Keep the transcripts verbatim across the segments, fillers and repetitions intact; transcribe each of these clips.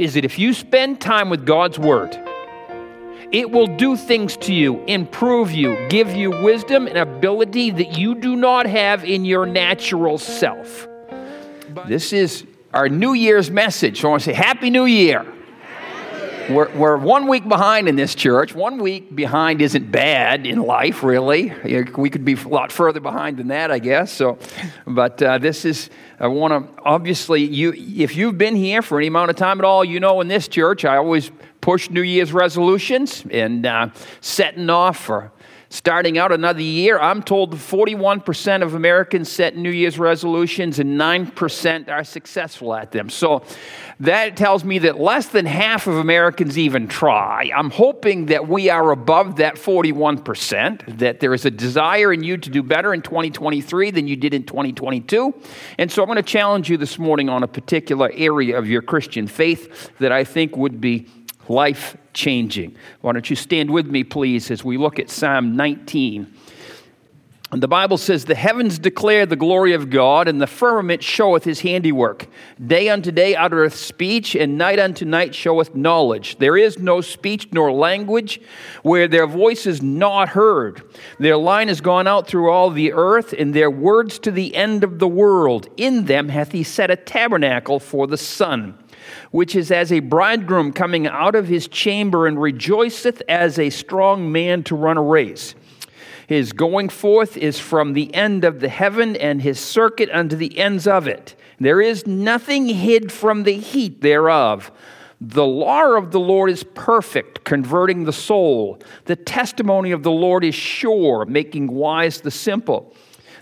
is that if you spend time with God's word, it will do things to you, improve you, give you wisdom and ability that you do not have in your natural self. This is our New Year's message. So I want to say Happy New Year. We're, we're one week behind in this church. One week behind isn't bad in life, really. We could be a lot further behind than that, I guess. So, but uh, this is, I want to, obviously, you if you've been here for any amount of time at all, you know in this church, I always push New Year's resolutions and uh, setting off or starting out another year. I'm told forty-one percent of Americans set New Year's resolutions and nine percent are successful at them. So that tells me that less than half of Americans even try. I'm hoping that we are above that forty-one percent, that there is a desire in you to do better in twenty twenty-three than you did in twenty twenty-two. And so I'm going to challenge you this morning on a particular area of your Christian faith that I think would be life-changing. Why don't you stand with me, please, as we look at Psalm nineteen. And the Bible says, "The heavens declare the glory of God, and the firmament showeth his handiwork. Day unto day uttereth speech, and night unto night showeth knowledge. There is no speech nor language where their voice is not heard. Their line is gone out through all the earth, and their words to the end of the world. In them hath he set a tabernacle for the sun, which is as a bridegroom coming out of his chamber, and rejoiceth as a strong man to run a race. His going forth is from the end of the heaven, and his circuit unto the ends of it. There is nothing hid from the heat thereof. The law of the Lord is perfect, converting the soul. The testimony of the Lord is sure, making wise the simple.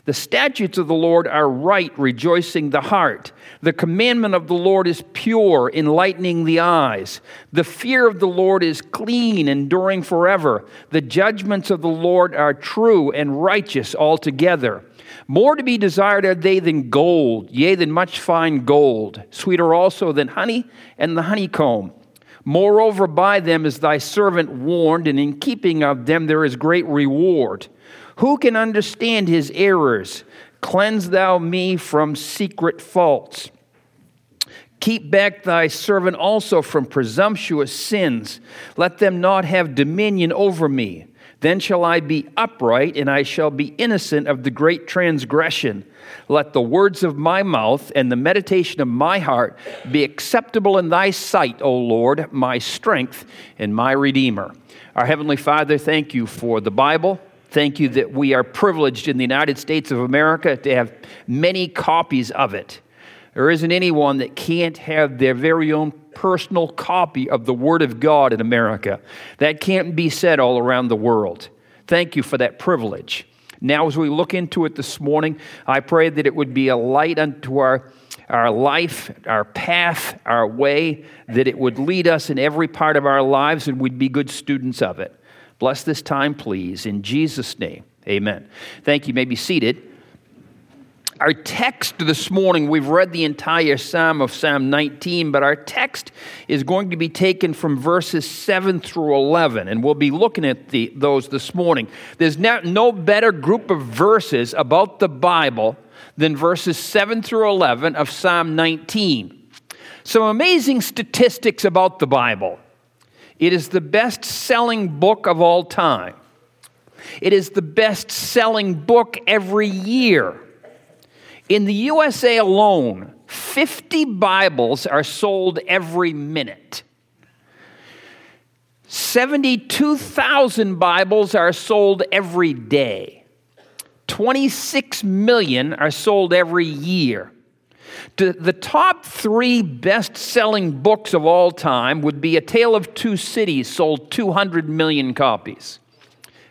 The statutes of the Lord are right, rejoicing the heart. The commandment of the Lord is pure, enlightening the eyes. The fear of the Lord is clean, enduring forever. The judgments of the Lord are true and righteous altogether. More to be desired are they than gold, yea, than much fine gold. Sweeter also than honey and the honeycomb. Moreover, by them is thy servant warned, and in keeping of them there is great reward. Who can understand his errors? Cleanse thou me from secret faults. Keep back thy servant also from presumptuous sins. Let them not have dominion over me. Then shall I be upright, and I shall be innocent of the great transgression. Let the words of my mouth and the meditation of my heart be acceptable in thy sight, O Lord, my strength and my Redeemer." Our Heavenly Father, thank you for the Bible. Thank you that we are privileged in the United States of America to have many copies of it. There isn't anyone that can't have their very own personal copy of the Word of God in America. That can't be said all around the world. Thank you for that privilege. Now, as we look into it this morning, I pray that it would be a light unto our our life, our path, our way, that it would lead us in every part of our lives and we'd be good students of it. Bless this time, please, in Jesus' name, amen. Thank you. You may be seated. Our text this morning, we've read the entire Psalm of Psalm nineteen, but our text is going to be taken from verses seven through eleven, and we'll be looking at the, those this morning. There's no, no better group of verses about the Bible than verses seven through eleven of Psalm nineteen. Some amazing statistics about the Bible. It is the best-selling book of all time. It is the best-selling book every year. In the U S A alone, fifty Bibles are sold every minute. seventy-two thousand Bibles are sold every day. twenty-six million are sold every year. The top three best-selling books of all time would be A Tale of Two Cities, sold two hundred million copies.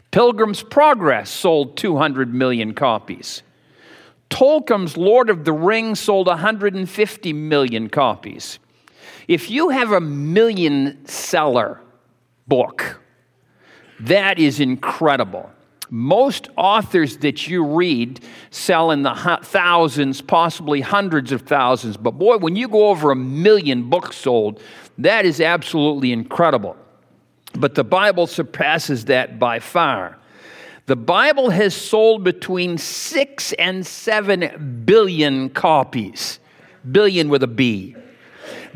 Pilgrim's Progress sold two hundred million copies. Tolkien's Lord of the Rings sold one hundred fifty million copies. If you have a million-seller book, that is incredible. Most authors that you read sell in the thousands, possibly hundreds of thousands. But boy, when you go over a million books sold, that is absolutely incredible. But the Bible surpasses that by far. The Bible has sold between six and seven billion copies. Billion with a B.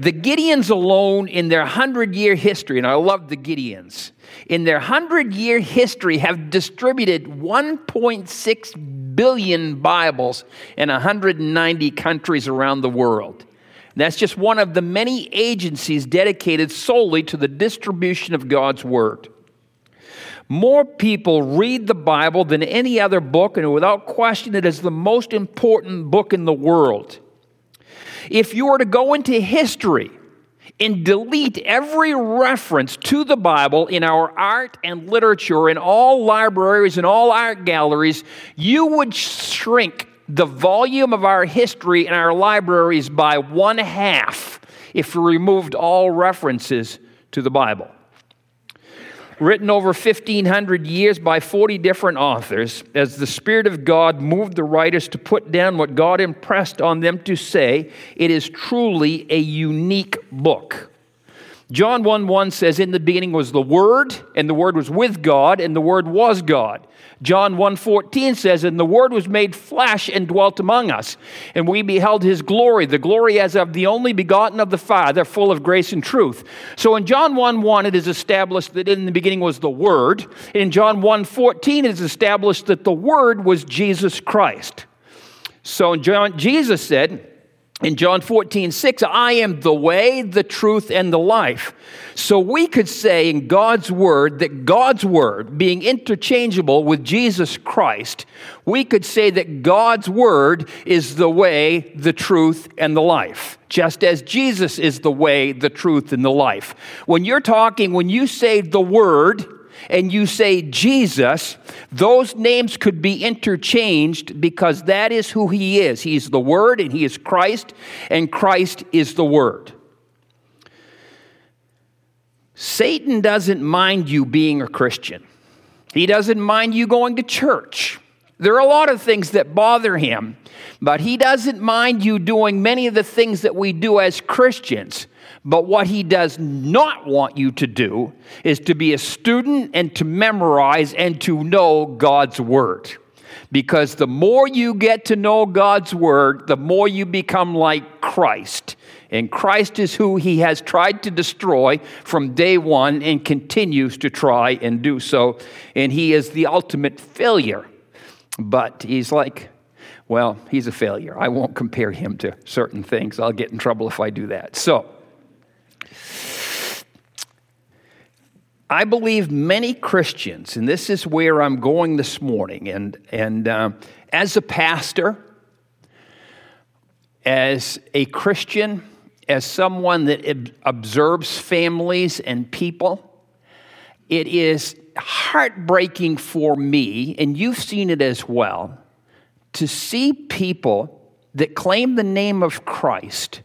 The Gideons alone in their hundred-year history, and I love the Gideons, in their hundred-year history have distributed one point six billion Bibles in one hundred ninety countries around the world. And that's just one of the many agencies dedicated solely to the distribution of God's Word. More people read the Bible than any other book, and without question, it is the most important book in the world. If you were to go into history and delete every reference to the Bible in our art and literature, in all libraries and all art galleries, you would shrink the volume of our history in our libraries by one half if you removed all references to the Bible. Written over fifteen hundred years by forty different authors, as the Spirit of God moved the writers to put down what God impressed on them to say, it is truly a unique book. John one one says, "In the beginning was the Word, and the Word was with God, and the Word was God." John one fourteen says, "And the Word was made flesh and dwelt among us, and we beheld His glory, the glory as of the only begotten of the Father, full of grace and truth." So in John one one, it is established that in the beginning was the Word. In John one fourteen, it is established that the Word was Jesus Christ. So John, Jesus said, in John fourteen six, "I am the way, the truth, and the life." So we could say in God's Word that God's Word, being interchangeable with Jesus Christ, we could say that God's Word is the way, the truth, and the life, just as Jesus is the way, the truth, and the life. When you're talking, when you say the Word and you say Jesus, those names could be interchanged because that is who He is. He's the Word and He is Christ, and Christ is the Word. Satan doesn't mind you being a Christian. He doesn't mind you going to church. There are a lot of things that bother him, but he doesn't mind you doing many of the things that we do as Christians. But what he does not want you to do is to be a student and to memorize and to know God's Word. Because the more you get to know God's Word, the more you become like Christ. And Christ is who he has tried to destroy from day one and continues to try and do so. And he is the ultimate failure. But he's like, well, he's a failure. I won't compare him to certain things. I'll get in trouble if I do that. So I believe many Christians, and this is where I'm going this morning, and, and um, as a pastor, as a Christian, as someone that observes families and people, it is heartbreaking for me, and you've seen it as well, to see people that claim the name of Christ,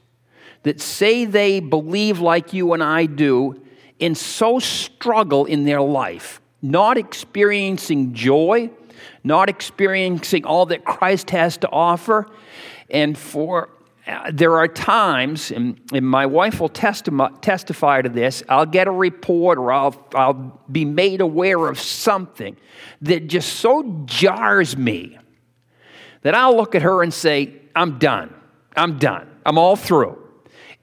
that say they believe like you and I do, and so struggle in their life, not experiencing joy, not experiencing all that Christ has to offer. And for uh, there are times, and, and my wife will testi- testify to this, I'll get a report or I'll, I'll be made aware of something that just so jars me that I'll look at her and say, I'm done, I'm done, I'm all through.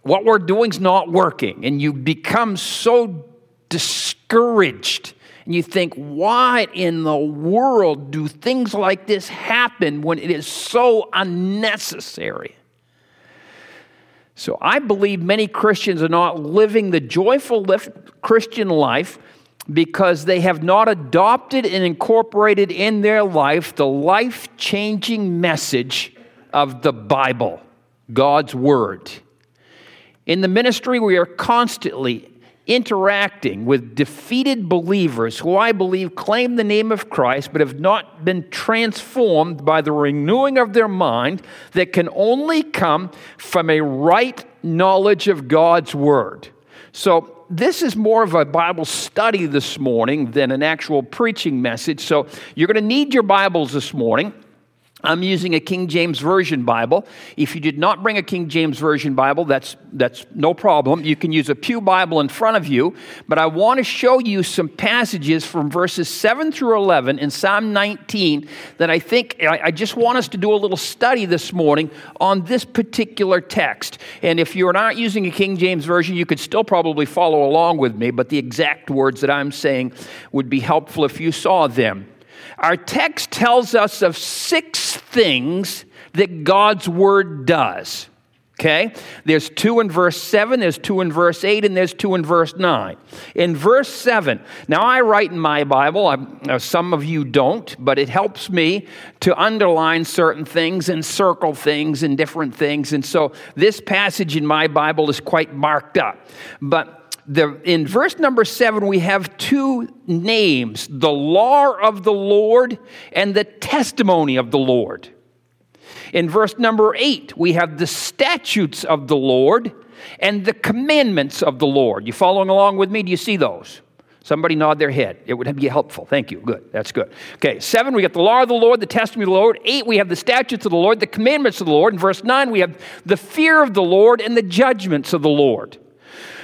What we're doing's not working, and you become so discouraged, and you think, why in the world do things like this happen when it is so unnecessary? So I believe many Christians are not living the joyful Christian life because they have not adopted and incorporated in their life the life-changing message of the Bible, God's Word. In the ministry, we are constantly interacting with defeated believers who I believe claim the name of Christ but have not been transformed by the renewing of their mind that can only come from a right knowledge of God's Word. So this is more of a Bible study this morning than an actual preaching message. So you're going to need your Bibles this morning. I'm using a King James Version Bible. If you did not bring a King James Version Bible, that's that's no problem. You can use a pew Bible in front of you. But I want to show you some passages from verses seven through eleven in Psalm nineteen that I think, I, I just want us to do a little study this morning on this particular text. And if you're not using a King James Version, you could still probably follow along with me, but the exact words that I'm saying would be helpful if you saw them. Our text tells us of six things that God's Word does, okay? There's two in verse seven, there's two in verse eight, and there's two in verse nine. In verse seven, now I write in my Bible, I, some of you don't, but it helps me to underline certain things and circle things and different things, and so this passage in my Bible is quite marked up. But The, in verse number seven, we have two names, the law of the Lord and the testimony of the Lord. In verse number eight, we have the statutes of the Lord and the commandments of the Lord. You following along with me? Do you see those? Somebody nod their head. It would be helpful. Thank you. Good. That's good. Okay. Seven, we got the law of the Lord, the testimony of the Lord. Eight, we have the statutes of the Lord, the commandments of the Lord. In verse nine, we have the fear of the Lord and the judgments of the Lord.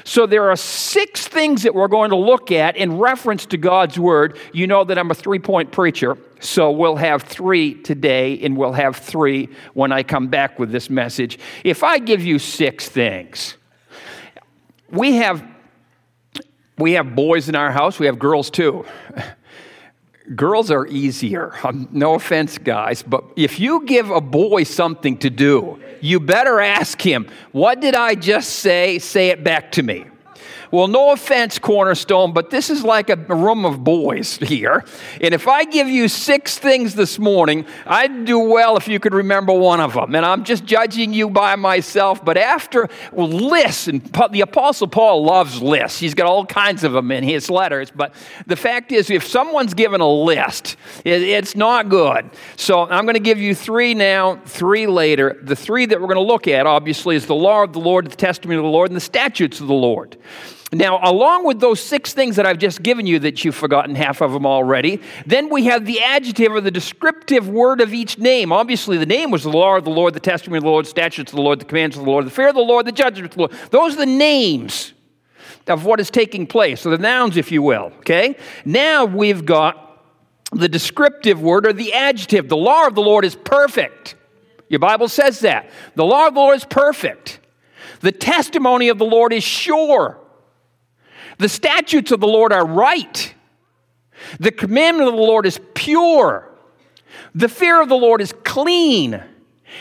So there are six things that we're going to look at in reference to God's Word. You know that I'm a three-point preacher, so we'll have three today, and we'll have three when I come back with this message. If I give you six things, we have, we have boys in our house. We have girls, too. Girls are easier. Um, no offense, guys, but if you give a boy something to do, you better ask him, what did I just say? Say it back to me. Well, no offense, Cornerstone, but this is like a room of boys here. And if I give you six things this morning, I'd do well if you could remember one of them. And I'm just judging you by myself. But after, well, lists, and the Apostle Paul loves lists. He's got all kinds of them in his letters. But the fact is, if someone's given a list, it's not good. So I'm going to give you three now, three later. The three that we're going to look at, obviously, is the law of the Lord, the testimony of the Lord, and the statutes of the Lord. Now, along with those six things that I've just given you that you've forgotten half of them already, then we have the adjective or the descriptive word of each name. Obviously, the name was the law of the Lord, the testimony of the Lord, the statutes of the Lord, the commands of the Lord, the fear of the Lord, the judgment of the Lord. Those are the names of what is taking place, or the nouns, if you will, okay? Now we've got the descriptive word or the adjective. The law of the Lord is perfect. Your Bible says that. The law of the Lord is perfect. The testimony of the Lord is sure. The statutes of the Lord are right. The commandment of the Lord is pure. The fear of the Lord is clean.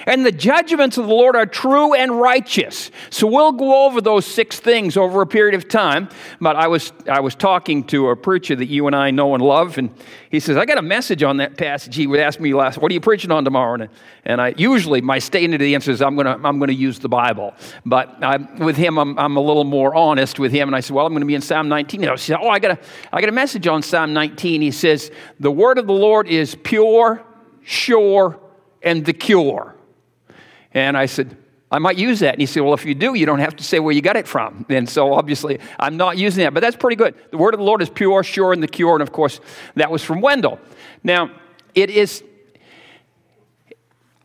And the judgments of the Lord are true and righteous. So we'll go over those six things over a period of time. But I was I was talking to a preacher that you and I know and love, and he says, I got a message on that passage. He would ask me last, what are you preaching on tomorrow? And, and I usually, my statement of the answer is, I'm going to I'm gonna use the Bible. But I, with him, I'm, I'm a little more honest with him. And I said, well, I'm going to be in Psalm nineteen. And I said, oh, I got, a, I got a message on Psalm nineteen. He says, the word of the Lord is pure, sure, and the cure. And I said, I might use that. And he said, well, if you do, you don't have to say where you got it from. And so obviously, I'm not using that. But that's pretty good. The word of the Lord is pure, sure, and the cure. And of course, that was from Wendell. Now, it is,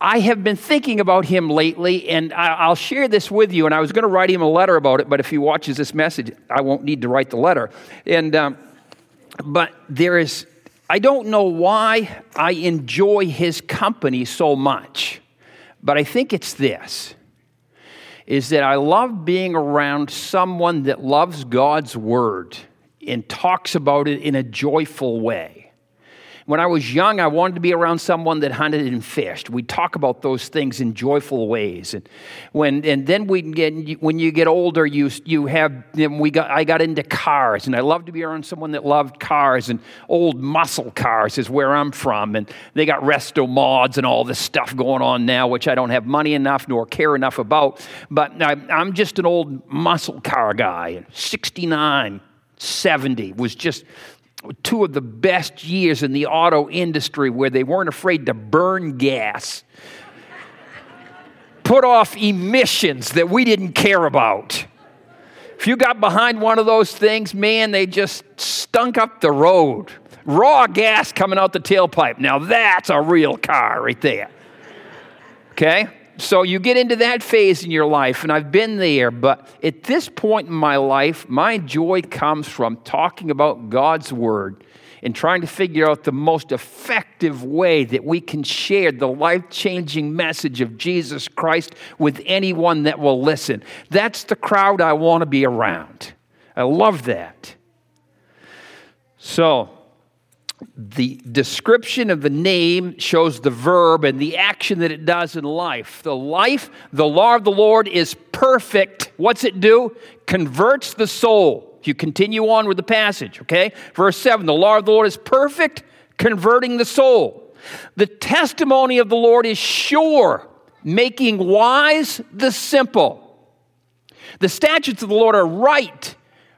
I have been thinking about him lately, and I'll share this with you. And I was going to write him a letter about it, but if he watches this message, I won't need to write the letter. And um, but there is, I don't know why I enjoy his company so much. But I think it's this, is that I love being around someone that loves God's Word and talks about it in a joyful way. When I was young, I wanted to be around someone that hunted and fished. We'd talk about those things in joyful ways. And when and then we get when you get older, you you have then we got I got into cars, and I loved to be around someone that loved cars, and old muscle cars is where I'm from, and they got resto mods and all this stuff going on now, which I don't have money enough nor care enough about. But I, I'm just an old muscle car guy, and sixty-nine, seventy was just two of the best years in the auto industry, where they weren't afraid to burn gas, put off emissions that we didn't care about. If you got behind one of those things, man, they just stunk up the road. Raw gas coming out the tailpipe. Now that's a real car right there. Okay? So you get into that phase in your life, and I've been there, but at this point in my life, my joy comes from talking about God's Word and trying to figure out the most effective way that we can share the life-changing message of Jesus Christ with anyone that will listen. That's the crowd I want to be around. I love that. So, the description of the name shows the verb and the action that it does in life. The life, the law of the Lord is perfect. What's it do? Converts the soul. You continue on with the passage, okay? Verse seven, the law of the Lord is perfect, converting the soul. The testimony of the Lord is sure, making wise the simple. The statutes of the Lord are right,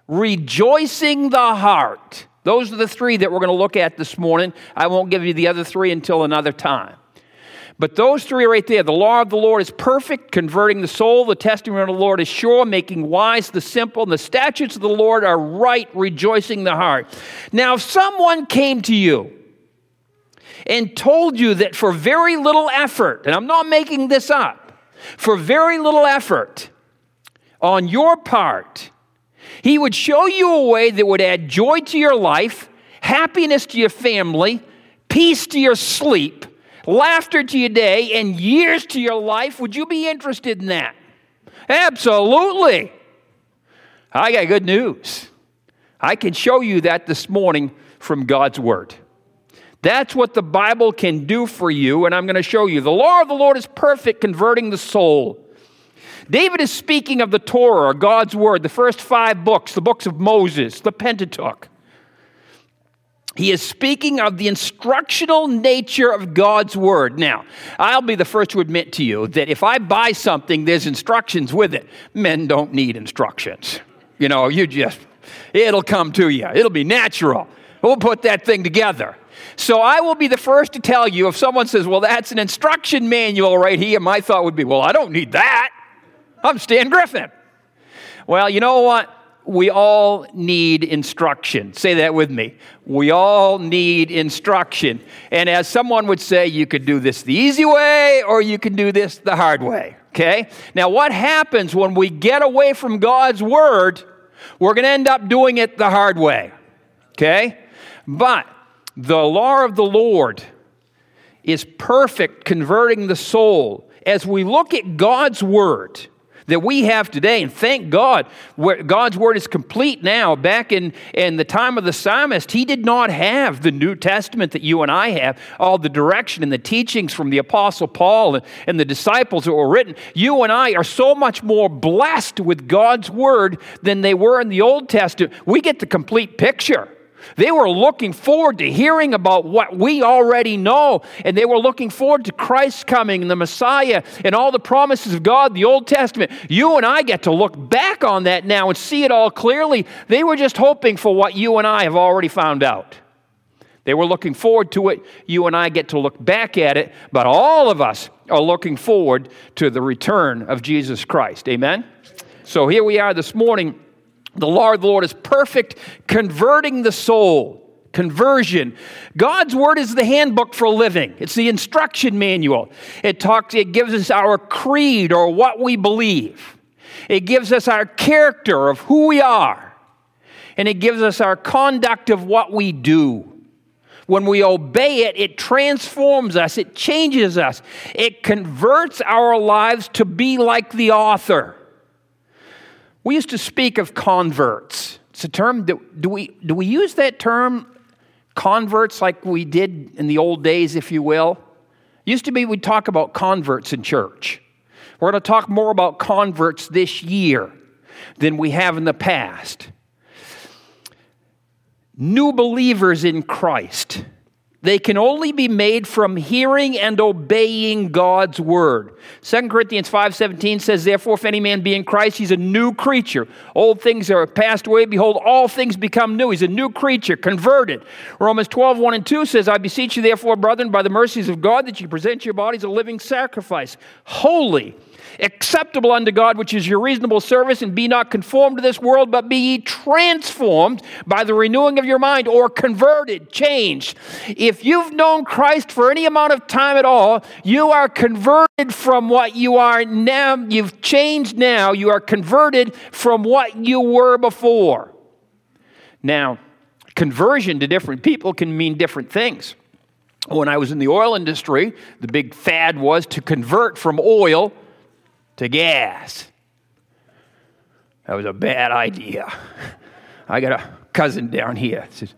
rejoicing the heart. Those are the three that we're going to look at this morning. I won't give you the other three until another time. But those three right there, the law of the Lord is perfect, converting the soul. The testimony of the Lord is sure, making wise the simple. And the statutes of the Lord are right, rejoicing the heart. Now, if someone came to you and told you that for very little effort, and I'm not making this up, for very little effort on your part, He would show you a way that would add joy to your life, happiness to your family, peace to your sleep, laughter to your day, and years to your life. Would you be interested in that? Absolutely. I got good news. I can show you that this morning from God's Word. That's what the Bible can do for you, and I'm going to show you. The law of the Lord is perfect, converting the soul. David is speaking of the Torah, God's Word, the first five books, the books of Moses, the Pentateuch. He is speaking of the instructional nature of God's Word. Now, I'll be the first to admit to you that if I buy something, there's instructions with it. Men don't need instructions. You know, you just, it'll come to you. It'll be natural. We'll put that thing together. So I will be the first to tell you if someone says, well, that's an instruction manual right here, my thought would be, well, I don't need that. I'm Stan Griffin. Well, you know what? We all need instruction. Say that with me. We all need instruction. And as someone would say, you could do this the easy way or you can do this the hard way, okay? Now, what happens when we get away from God's Word? We're going to end up doing it the hard way, okay? But the law of the Lord is perfect, converting the soul. As we look at God's Word that we have today, and thank God, God's Word is complete now. Back in, in the time of the psalmist, he did not have the New Testament that you and I have, all the direction and the teachings from the Apostle Paul and, and the disciples that were written. You and I are so much more blessed with God's Word than they were in the Old Testament. We get the complete picture. They were looking forward to hearing about what we already know, and they were looking forward to Christ's coming and the Messiah and all the promises of God, the Old Testament. You and I get to look back on that now and see it all clearly. They were just hoping for what you and I have already found out. They were looking forward to it. You and I get to look back at it, but all of us are looking forward to the return of Jesus Christ. Amen? So here we are this morning. The law of the Lord is perfect, converting the soul. Conversion. God's Word is the handbook for living. It's the instruction manual. It talks, it gives us our creed or what we believe. It gives us our character of who we are. And it gives us our conduct of what we do. When we obey it, it transforms us. It changes us. It converts our lives to be like the author. We used to speak of converts. It's a term that, do we do we use that term, converts, like we did in the old days, if you will? Used to be we'd talk about converts in church. We're going to talk more about converts this year than we have in the past. New believers in Christ. They can only be made from hearing and obeying God's Word. Second Corinthians five seventeen says, therefore, if any man be in Christ, he's a new creature. Old things are passed away. Behold, all things become new. He's a new creature, converted. Romans twelve one and two says, I beseech you, therefore, brethren, by the mercies of God, that you present your bodies a living sacrifice, holy, acceptable unto God, which is your reasonable service, and be not conformed to this world, but be ye transformed by the renewing of your mind, or converted, changed. If you've known Christ for any amount of time at all, you are converted from what you are now. You've changed now. You are converted from what you were before. Now, conversion to different people can mean different things. When I was in the oil industry, the big fad was to convert from oil to gas. That was a bad idea. I got a cousin down here that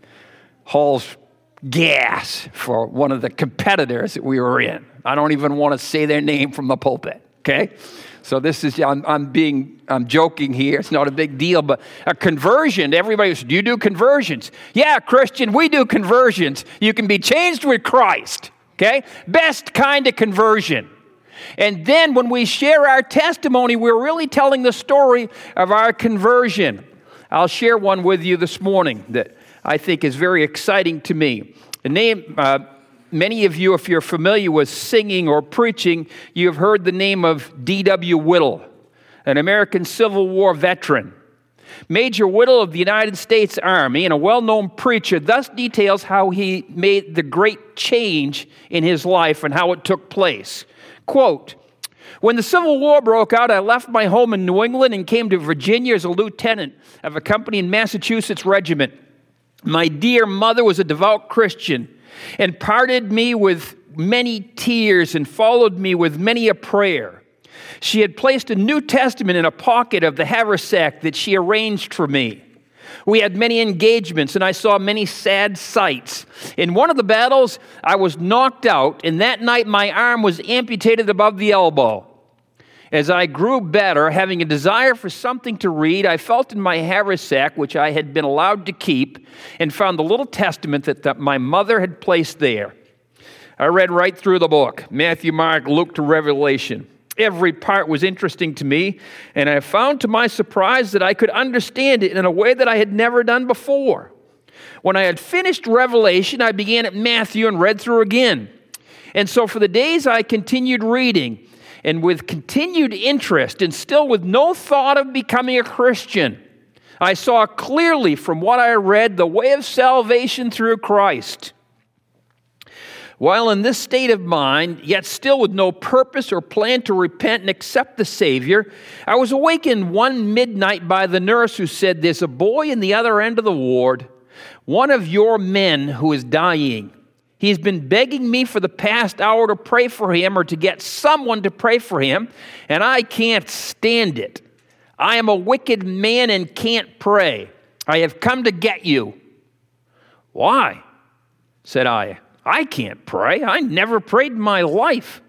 hauls gas for one of the competitors that we were in. I don't even want to say their name from the pulpit, okay? So this is, I'm, I'm being, I'm joking here. It's not a big deal, but a conversion, everybody says, do you do conversions? Yeah, Christian, we do conversions. You can be changed with Christ, okay? Best kind of conversion. And then when we share our testimony, we're really telling the story of our conversion. I'll share one with you this morning that I think is very exciting to me. The name, uh, Many of you, if you're familiar with singing or preaching, you've heard the name of D W Whittle, an American Civil War veteran. Major Whittle of the United States Army and a well-known preacher thus details how he made the great change in his life and how it took place. Quote, "When the Civil War broke out, I left my home in New England and came to Virginia as a lieutenant of a company in Massachusetts regiment. My dear mother was a devout Christian and parted me with many tears and followed me with many a prayer. She had placed a New Testament in a pocket of the haversack that she arranged for me. We had many engagements, and I saw many sad sights. In one of the battles, I was knocked out, and that night my arm was amputated above the elbow. As I grew better, having a desire for something to read, I felt in my haversack, which I had been allowed to keep, and found the little testament that the, my mother had placed there. I read right through the book, Matthew, Mark, Luke to Revelation. Every part was interesting to me, and I found to my surprise that I could understand it in a way that I had never done before. When I had finished Revelation, I began at Matthew and read through again. And so for the days I continued reading, and with continued interest and still with no thought of becoming a Christian, I saw clearly from what I read the way of salvation through Christ. While in this state of mind, yet still with no purpose or plan to repent and accept the Savior, I was awakened one midnight by the nurse who said, 'There's a boy in the other end of the ward, one of your men who is dying. He's been begging me for the past hour to pray for him or to get someone to pray for him, and I can't stand it. I am a wicked man and can't pray. I have come to get you.' 'Why?' said I. 'I can't pray. I never prayed in my life.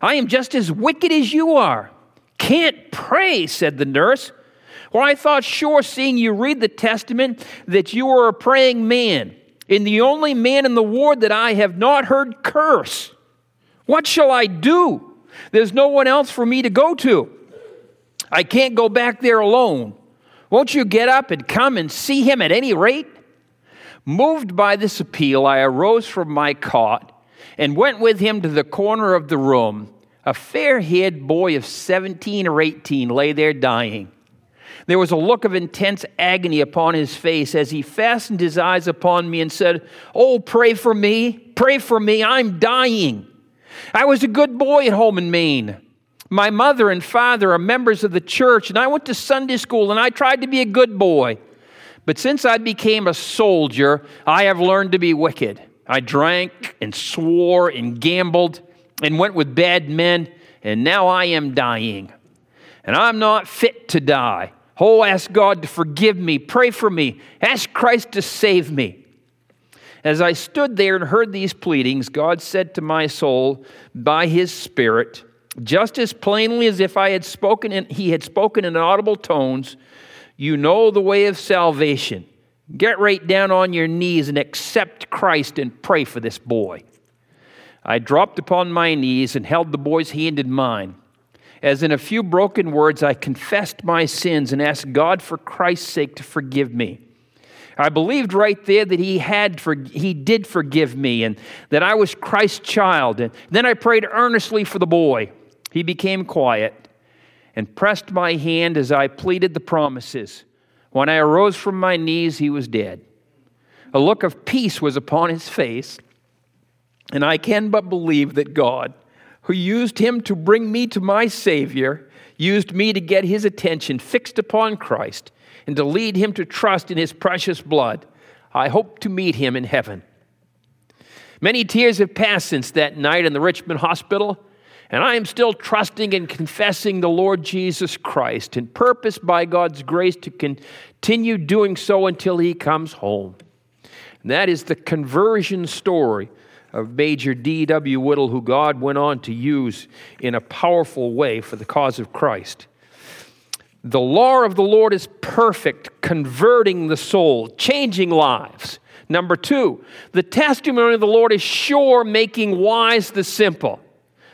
I am just as wicked as you are.' 'Can't pray,' said the nurse. 'Well, I thought sure, seeing you read the testament, that you were a praying man, and the only man in the ward that I have not heard curse. What shall I do? There's no one else for me to go to. I can't go back there alone. Won't you get up and come and see him at any rate?' Moved by this appeal, I arose from my cot and went with him to the corner of the room. A fair-haired boy of seventeen or eighteen lay there dying. There was a look of intense agony upon his face as he fastened his eyes upon me and said, 'Oh, pray for me, pray for me, I'm dying. I was a good boy at home in Maine. My mother and father are members of the church, and I went to Sunday school, and I tried to be a good boy. But since I became a soldier, I have learned to be wicked. I drank and swore and gambled and went with bad men, and now I am dying. And I'm not fit to die. Oh, ask God to forgive me. Pray for me. Ask Christ to save me.' As I stood there and heard these pleadings, God said to my soul by His Spirit, just as plainly as if I had spoken and He had spoken in audible tones, 'You know the way of salvation. Get right down on your knees and accept Christ and pray for this boy.' I dropped upon my knees and held the boy's hand in mine. As in a few broken words, I confessed my sins and asked God for Christ's sake to forgive me. I believed right there that he had, for, he did forgive me and that I was Christ's child. And then I prayed earnestly for the boy. He became quiet. and pressed my hand as I pleaded the promises. When I arose from my knees, he was dead. A look of peace was upon his face, and I can but believe that God, who used him to bring me to my Savior, used me to get his attention fixed upon Christ and to lead him to trust in his precious blood. I hope to meet him in heaven. Many years have passed since that night in the Richmond hospital, and I am still trusting and confessing the Lord Jesus Christ and purpose by God's grace to continue doing so until he comes home. And that is the conversion story of Major D W Whittle, who God went on to use in a powerful way for the cause of Christ. The law of the Lord is perfect, converting the soul, changing lives. Number two, the testimony of the Lord is sure, making wise the simple.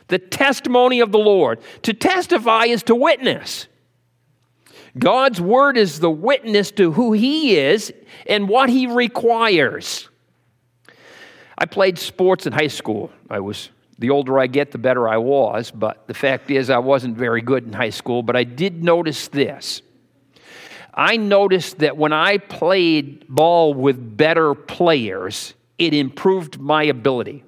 The testimony of the Lord. To testify is to witness. God's word is the witness to who he is and what he requires. I played sports in high school. I was, the older I get, the better I was, but the fact is I wasn't very good in high school, but I did notice this. I noticed that when I played ball with better players, it improved my ability.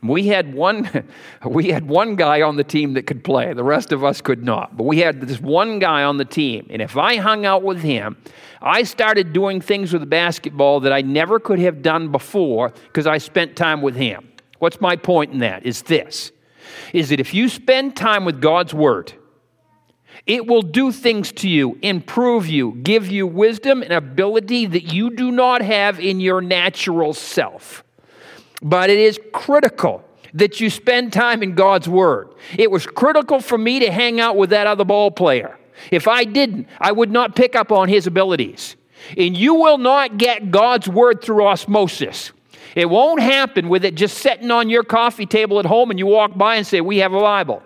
We had one we had one guy on the team that could play. The rest of us could not. But we had this one guy on the team. And if I hung out with him, I started doing things with the basketball that I never could have done before because I spent time with him. What's my point in that? Is this. Is that if you spend time with God's word, it will do things to you, improve you, give you wisdom and ability that you do not have in your natural self. But it is critical that you spend time in God's word. It was critical for me to hang out with that other ball player. If I didn't, I would not pick up on his abilities. And you will not get God's word through osmosis. It won't happen with it just sitting on your coffee table at home and you walk by and say, we have a Bible.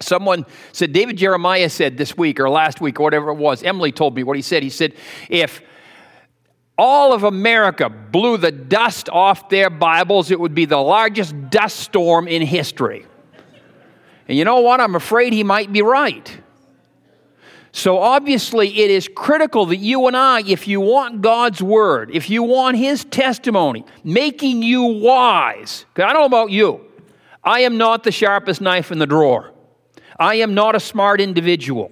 Someone said, David Jeremiah said this week or last week or whatever it was, Emily told me what he said. He said, if all of America blew the dust off their Bibles, it would be the largest dust storm in history. And you know what? I'm afraid he might be right. So obviously it is critical that you and I, if you want God's word, if you want his testimony, making you wise. Because I don't know about you. I am not the sharpest knife in the drawer. I am not a smart individual.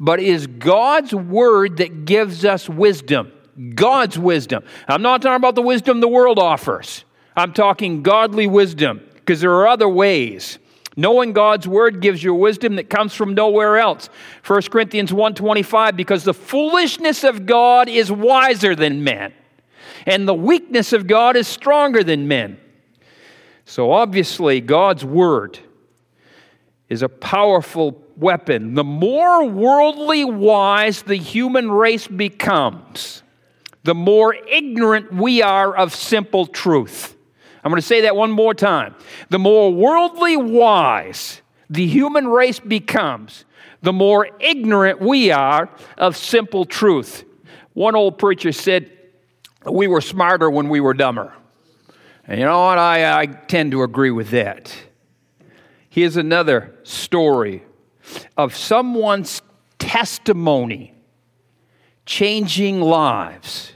But it is God's word that gives us wisdom. God's wisdom. I'm not talking about the wisdom the world offers. I'm talking godly wisdom, because there are other ways. Knowing God's word gives you wisdom that comes from nowhere else. First Corinthians one twenty-five, because the foolishness of God is wiser than men, and the weakness of God is stronger than men. So obviously, God's word is a powerful weapon. The more worldly wise the human race becomes, the more ignorant we are of simple truth. I'm going to say that one more time. The more worldly wise the human race becomes, the more ignorant we are of simple truth. One old preacher said, we were smarter when we were dumber. And you know what? I, I tend to agree with that. Here's another story of someone's testimony changing lives.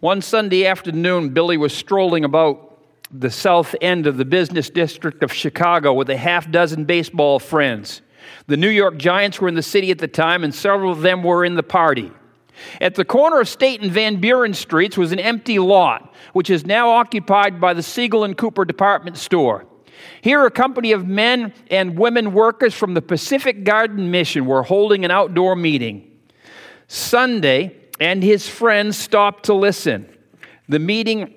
One Sunday afternoon, Billy was strolling about the south end of the business district of Chicago with a half dozen baseball friends. The New York Giants were in the city at the time, and several of them were in the party. At the corner of State and Van Buren Streets was an empty lot, which is now occupied by the Siegel and Cooper department store. Here, a company of men and women workers from the Pacific Garden Mission were holding an outdoor meeting. Sunday, and his friends stopped to listen. The meeting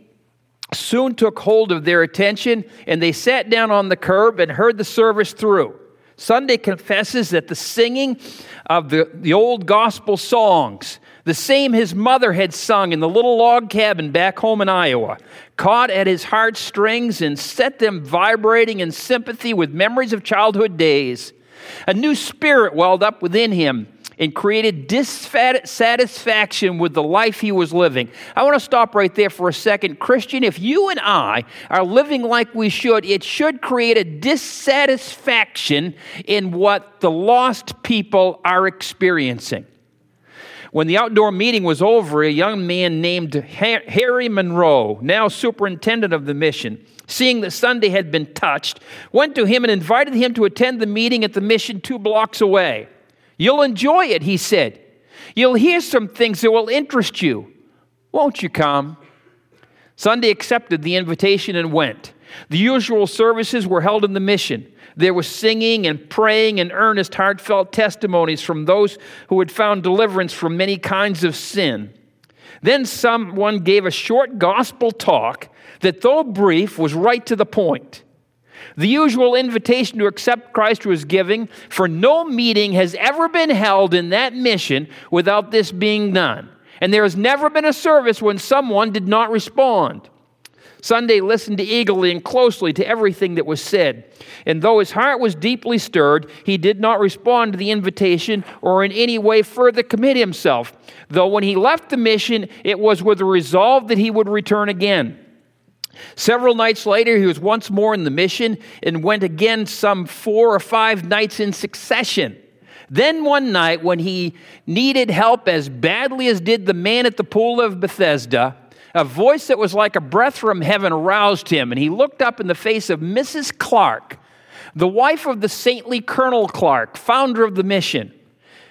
soon took hold of their attention, and they sat down on the curb and heard the service through. Sunday confesses that the singing of the, the old gospel songs, the same his mother had sung in the little log cabin back home in Iowa, caught at his heartstrings and set them vibrating in sympathy with memories of childhood days. A new spirit welled up within him. and created dissatisfaction with the life he was living. I want to stop right there for a second. Christian, if you and I are living like we should, it should create a dissatisfaction in what the lost people are experiencing. When the outdoor meeting was over, a young man named Harry Monroe, now superintendent of the mission, seeing that Sunday had been touched, went to him and invited him to attend the meeting at the mission two blocks away. "You'll enjoy it," he said. "You'll hear some things that will interest you. Won't you come?" Sunday accepted the invitation and went. The usual services were held in the mission. There was singing and praying and earnest, heartfelt testimonies from those who had found deliverance from many kinds of sin. Then someone gave a short gospel talk that, though brief, was right to the point. The usual invitation to accept Christ was given, for no meeting has ever been held in that mission without this being done. And there has never been a service when someone did not respond. Sunday listened eagerly and closely to everything that was said. And though his heart was deeply stirred, he did not respond to the invitation or in any way further commit himself. Though when he left the mission, it was with a resolve that he would return again. Several nights later, he was once more in the mission and went again some four or five nights in succession. Then one night, when he needed help as badly as did the man at the pool of Bethesda, a voice that was like a breath from heaven aroused him, and he looked up in the face of Missus Clark, the wife of the saintly Colonel Clark, founder of the mission.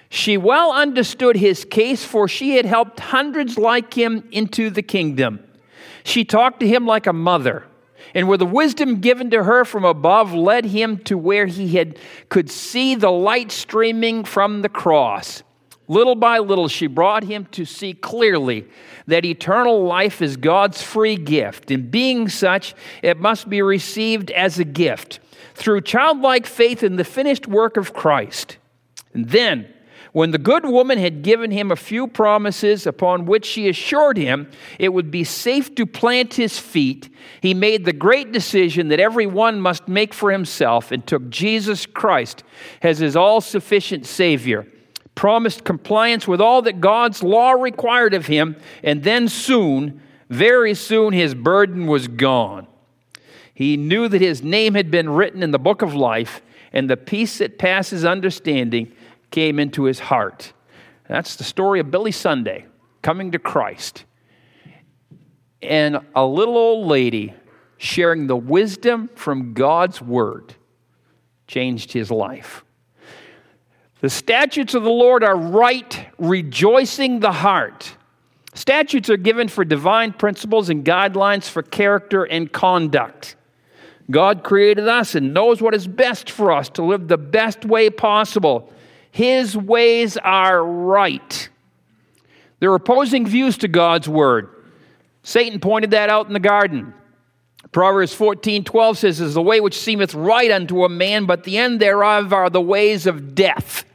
She well understood his case, for she had helped hundreds like him into the kingdom. She talked to him like a mother, and with the wisdom given to her from above, led him to where he had could see the light streaming from the cross. Little by little, she brought him to see clearly that eternal life is God's free gift, and being such, it must be received as a gift through childlike faith in the finished work of Christ. And then, when the good woman had given him a few promises upon which she assured him it would be safe to plant his feet, he made the great decision that every one must make for himself and took Jesus Christ as his all-sufficient Savior, promised compliance with all that God's law required of him, and then soon, very soon, his burden was gone. He knew that his name had been written in the book of life, and the peace that passes understanding came into his heart. That's the story of Billy Sunday, coming to Christ, and a little old lady sharing the wisdom from God's word changed his life. The statutes of the Lord are right, rejoicing the heart. Statutes are given for divine principles and guidelines for character and conduct. God created us and knows what is best for us to live the best way possible. His ways are right. They're opposing views to God's word. Satan pointed that out in the garden. Proverbs fourteen twelve says, "Is the way which seemeth right unto a man, but the end thereof are the ways of death."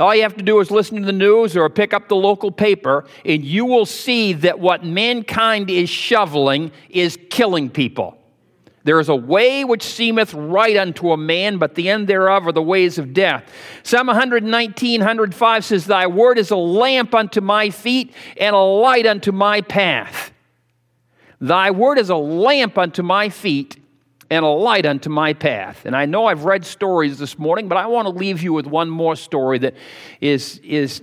All you have to do is listen to the news or pick up the local paper, and you will see that what mankind is shoveling is killing people. There is a way which seemeth right unto a man, but the end thereof are the ways of death. Psalm one nineteen, one oh five says, "Thy word is a lamp unto my feet and a light unto my path." Thy word is a lamp unto my feet and a light unto my path. And I know I've read stories this morning, but I want to leave you with one more story that is, is,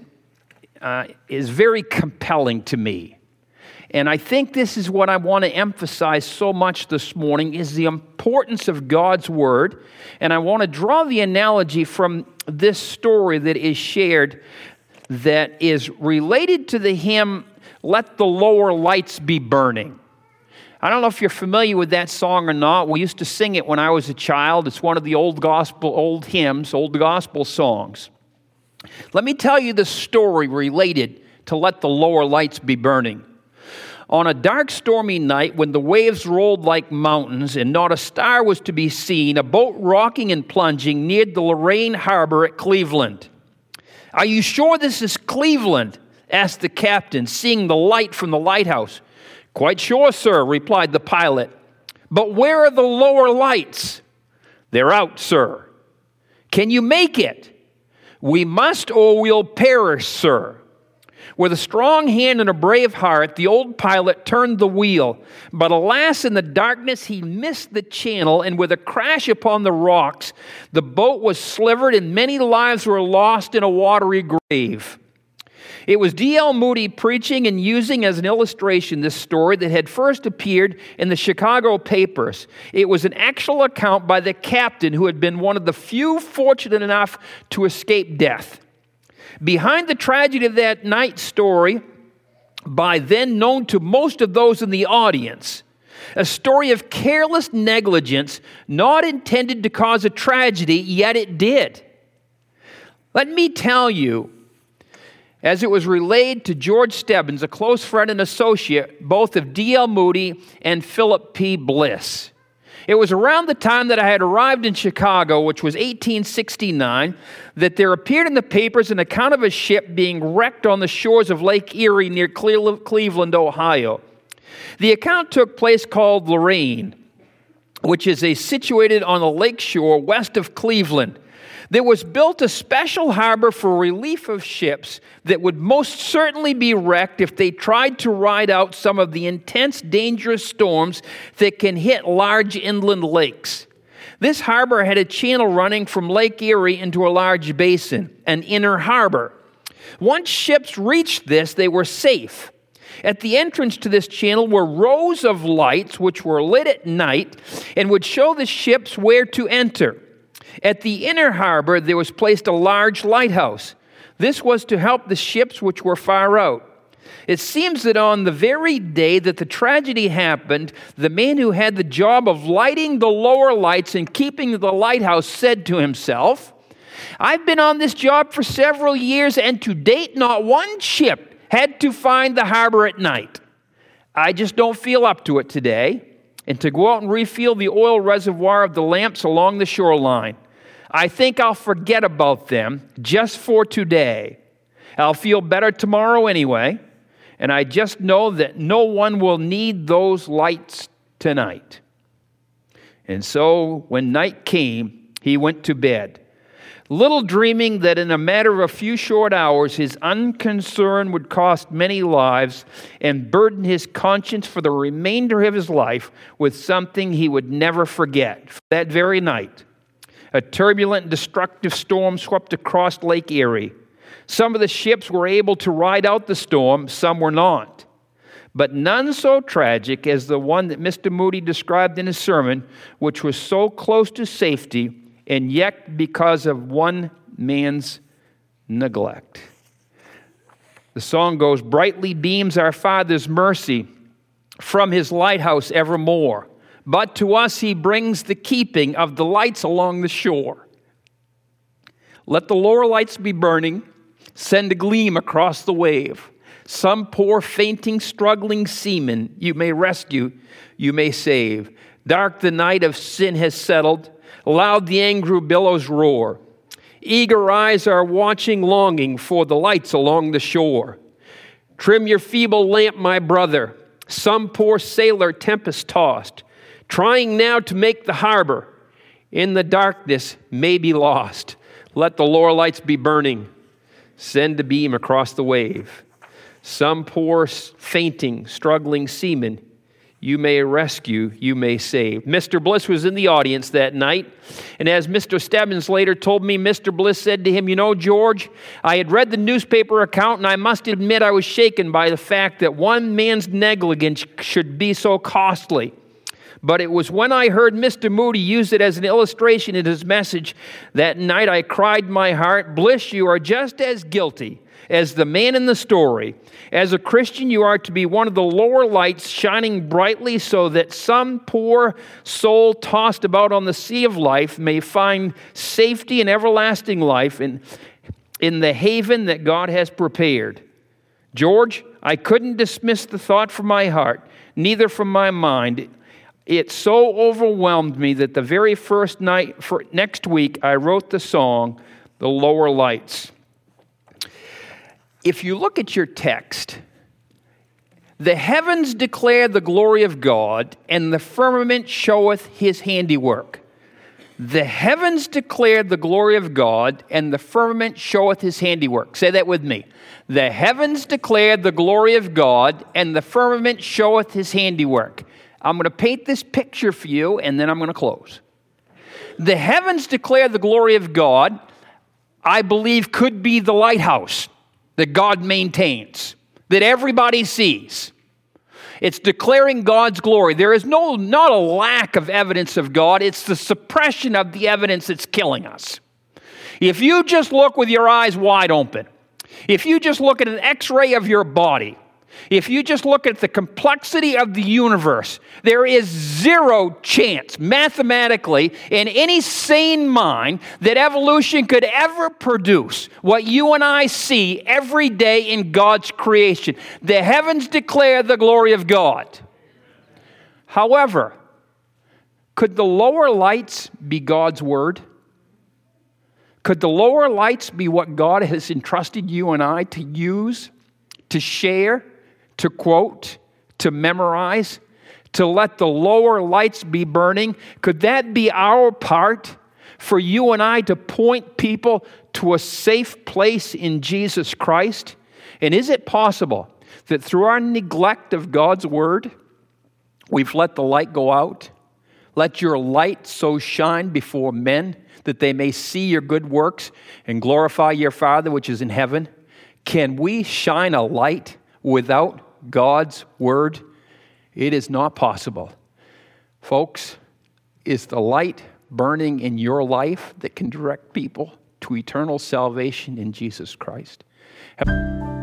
uh, is very compelling to me. And I think this is what I want to emphasize so much this morning, is the importance of God's word. And I want to draw the analogy from this story that is shared that is related to the hymn, "Let the Lower Lights Be Burning." I don't know if you're familiar with that song or not. We used to sing it when I was a child. It's one of the old gospel, old hymns, old gospel songs. Let me tell you the story related to "Let the Lower Lights Be Burning." On a dark, stormy night, when the waves rolled like mountains and not a star was to be seen, a boat rocking and plunging neared the Lorraine Harbor at Cleveland. "Are you sure this is Cleveland?" asked the captain, seeing the light from the lighthouse. "Quite sure, sir," replied the pilot. "But where are the lower lights?" "They're out, sir." "Can you make it?" We must or we'll perish, sir. With a strong hand and a brave heart, the old pilot turned the wheel. But alas, in the darkness, he missed the channel, and with a crash upon the rocks, the boat was slivered and many lives were lost in a watery grave. It was D L Moody preaching and using as an illustration this story that had first appeared in the Chicago papers. It was an actual account by the captain who had been one of the few fortunate enough to escape death. Behind the tragedy of that night story, by then known to most of those in the audience, a story of careless negligence not intended to cause a tragedy, yet it did. Let me tell you, as it was relayed to George Stebbins, a close friend and associate, both of D L Moody and Philip P. Bliss. It was around the time that I had arrived in Chicago, which was eighteen sixty-nine, that there appeared in the papers an account of a ship being wrecked on the shores of Lake Erie near Cleveland, Ohio. The account took place called Lorraine, which is a situated on the lakeshore west of Cleveland. There was built a special harbor for relief of ships that would most certainly be wrecked if they tried to ride out some of the intense, dangerous storms that can hit large inland lakes. This harbor had a channel running from Lake Erie into a large basin, an inner harbor. Once ships reached this, they were safe. At the entrance to this channel were rows of lights which were lit at night and would show the ships where to enter. At the inner harbor, there was placed a large lighthouse. This was to help the ships which were far out. It seems that on the very day that the tragedy happened, the man who had the job of lighting the lower lights and keeping the lighthouse said to himself, "I've been on this job for several years, and to date not one ship had to find the harbor at night. I just don't feel up to it today, and to go out and refill the oil reservoir of the lamps along the shoreline. I think I'll forget about them just for today. I'll feel better tomorrow anyway, and I just know that no one will need those lights tonight." And so when night came, he went to bed, little dreaming that in a matter of a few short hours, his unconcern would cost many lives and burden his conscience for the remainder of his life with something he would never forget. That very night, a turbulent, destructive storm swept across Lake Erie. Some of the ships were able to ride out the storm, some were not. But none so tragic as the one that Mister Moody described in his sermon, which was so close to safety, and yet because of one man's neglect. The song goes, "Brightly beams our Father's mercy from his lighthouse evermore, but to us he brings the keeping of the lights along the shore. Let the lower lights be burning, send a gleam across the wave. Some poor, fainting, struggling seaman you may rescue, you may save. Dark the night of sin has settled, loud the angry billows roar. Eager eyes are watching, longing for the lights along the shore. Trim your feeble lamp, my brother, some poor sailor tempest-tossed, trying now to make the harbor, in the darkness may be lost. Let the lower lights be burning, send a beam across the wave. Some poor, fainting, struggling seaman you may rescue, you may save." Mister Bliss was in the audience that night, and as Mister Stebbins later told me, Mister Bliss said to him, "You know, George, I had read the newspaper account, and I must admit I was shaken by the fact that one man's negligence should be so costly. But it was when I heard Mister Moody use it as an illustration in his message that night I cried my heart, Bliss, you are just as guilty as the man in the story. As a Christian, you are to be one of the lower lights shining brightly so that some poor soul tossed about on the sea of life may find safety and everlasting life in, in the haven that God has prepared. George, I couldn't dismiss the thought from my heart, neither from my mind. It so overwhelmed me that the very first night for next week, I wrote the song, The Lower Lights." If you look at your text, the heavens declare the glory of God, and the firmament showeth his handiwork. The heavens declare the glory of God, and the firmament showeth his handiwork. Say that with me. The heavens declare the glory of God, and the firmament showeth his handiwork. I'm going to paint this picture for you, and then I'm going to close. The heavens declare the glory of God, I believe could be the lighthouse that God maintains, that everybody sees. It's declaring God's glory. There is no, not a lack of evidence of God. It's the suppression of the evidence that's killing us. If you just look with your eyes wide open, if you just look at an x-ray of your body, if you just look at the complexity of the universe, there is zero chance, mathematically, in any sane mind, that evolution could ever produce what you and I see every day in God's creation. The heavens declare the glory of God. However, could the lower lights be God's word? Could the lower lights be what God has entrusted you and I to use, to share, to quote, to memorize, to let the lower lights be burning? Could that be our part, for you and I to point people to a safe place in Jesus Christ? And is it possible that through our neglect of God's word, we've let the light go out? Let your light so shine before men that they may see your good works and glorify your Father which is in heaven. Can we shine a light without God's word? It is not possible. Folks, is the light burning in your life that can direct people to eternal salvation in Jesus Christ? Have-